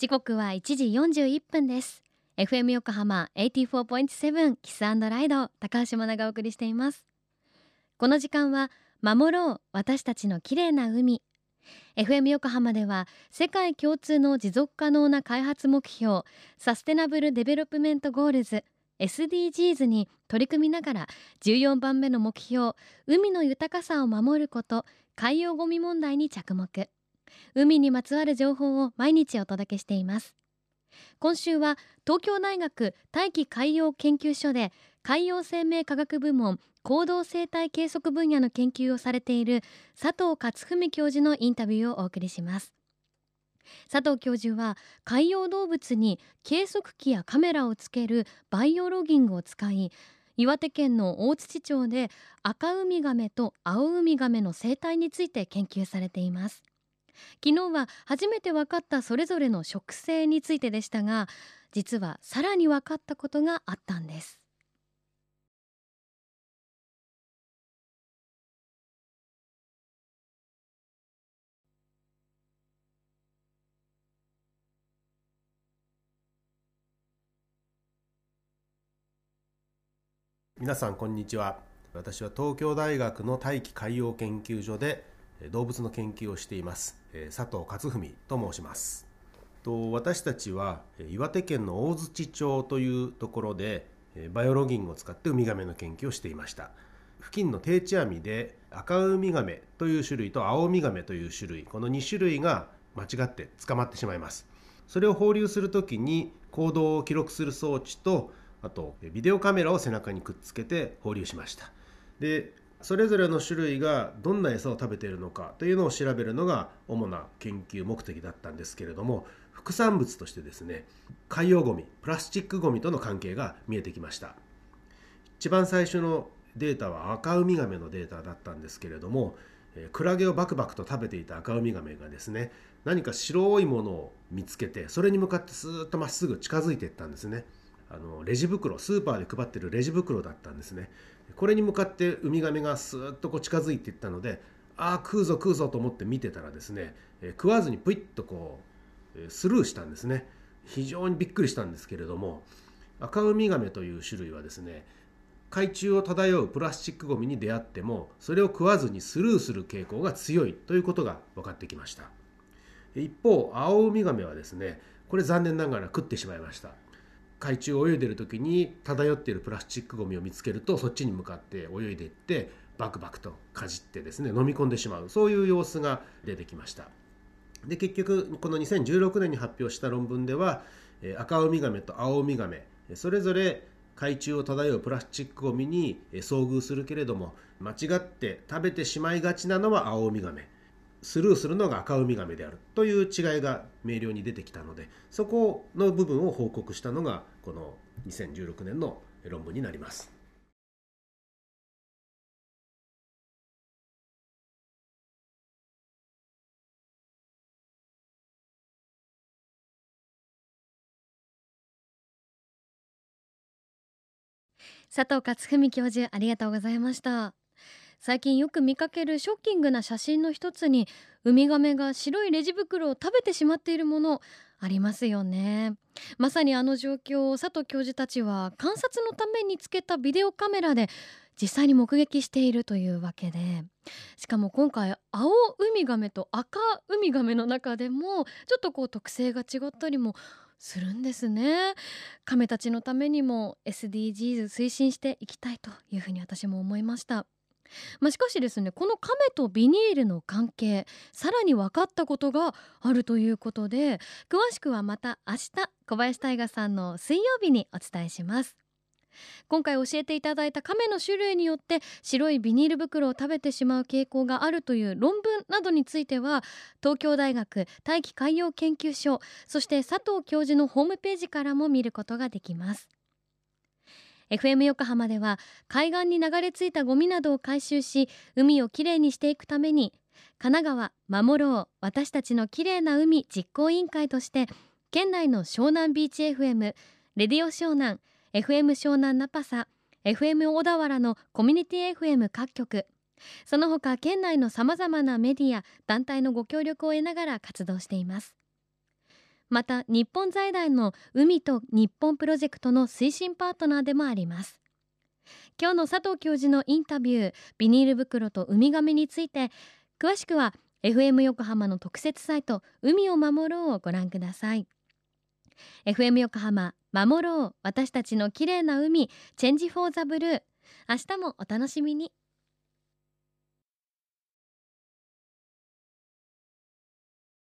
時刻は1時41分です。 FM 横浜 84.7 Kiss and Ride、 高橋真奈がお送りしています。この時間は守ろう私たちの綺麗な海。 FM 横浜では世界共通の持続可能な開発目標サステナブルデベロップメントゴールズ SDGs に取り組みながら、14番目の目標海の豊かさを守ること、海洋ゴミ問題に着目、海にまつわる情報を毎日お届けしています。今週は東京大学大気海洋研究所で海洋生命科学部門行動生態計測分野の研究をされている佐藤克文教授のインタビューをお送りします。佐藤教授は海洋動物に計測器やカメラをつけるバイオロギングを使い、岩手県の大槌町で赤ウミガメと青ウミガメの生態について研究されています。昨日は初めて分かったそれぞれの植生についてでしたが、実はさらに分かったことがあったんです。皆さんこんにちは。私は東京大学の大気海洋研究所で動物の研究をしています佐藤克文と申します。私たちは岩手県の大槌町というところでバイオロギングを使ってウミガメの研究をしていました。付近の定置網で赤ウミガメという種類と青ウミガメという種類、この2種類が間違って捕まってしまいます。それを放流するときに行動を記録する装置と、あとビデオカメラを背中にくっつけて放流しました。でそれぞれの種類がどんな餌を食べているのかというのを調べるのが主な研究目的だったんですけれども、副産物としてですね、海洋ゴミ、プラスチックゴミとの関係が見えてきました。一番最初のデータは赤ウミガメのデータだったんですけれども、クラゲをバクバクと食べていた赤ウミガメがですね、何か白いものを見つけて、それに向かってスーッとまっすぐ近づいていったんですね。レジ袋、スーパーで配ってるレジ袋だったんですね。これに向かってウミガメがスーッとこう近づいていったので、ああ食うぞ食うぞと思って見てたらですね、食わずにプイッとこうスルーしたんですね。非常にびっくりしたんですけれども、赤ウミガメという種類はですね、海中を漂うプラスチックゴミに出会ってもそれを食わずにスルーする傾向が強いということが分かってきました。一方青ウミガメはですね、これ残念ながら食ってしまいました。海中を泳いでいる時に漂っているプラスチックゴミを見つけると、そっちに向かって泳いでいってバクバクとかじってですね飲み込んでしまう、そういう様子が出てきました。で結局この2016年に発表した論文では、赤ウミガメと青ウミガメそれぞれ海中を漂うプラスチックゴミに遭遇するけれども、間違って食べてしまいがちなのは青ウミガメ、スルーするのが赤ウミガメであるという違いが明瞭に出てきたので、そこの部分を報告したのがこの2016年の論文になります。佐藤克文教授ありがとうございました。最近よく見かけるショッキングな写真の一つに、ウミガメが白いレジ袋を食べてしまっているものありますよね。まさにあの状況を佐藤教授たちは観察のためにつけたビデオカメラで実際に目撃しているというわけで、しかも今回青ウミガメと赤ウミガメの中でもちょっとこう特性が違ったりもするんですね。カメたちのためにも SDGs 推進していきたいというふうに私も思いました。しかしですね、このカメとビニールの関係、さらに分かったことがあるということで、詳しくはまた明日小林大賀さんの水曜日にお伝えします。今回教えていただいたカメの種類によって白いビニール袋を食べてしまう傾向があるという論文などについては、東京大学大気海洋研究所、そして佐藤教授のホームページからも見ることができます。FM 横浜では海岸に流れ着いたゴミなどを回収し、海をきれいにしていくために神奈川守ろう私たちのきれいな海実行委員会として、県内の湘南ビーチ FM、 レディオ湘南、 FM 湘南ナパサ、 FM 小田原のコミュニティ FM 各局、その他県内のさまざまなメディア団体のご協力を得ながら活動しています。また日本財団の海と日本プロジェクトの推進パートナーでもあります。今日の佐藤教授のインタビュー、ビニール袋とウミガメについて詳しくは FM 横浜の特設サイト海を守ろうをご覧ください。 FM 横浜守ろう、私たちの綺麗な海、チェンジフォーザブルー。明日もお楽しみに。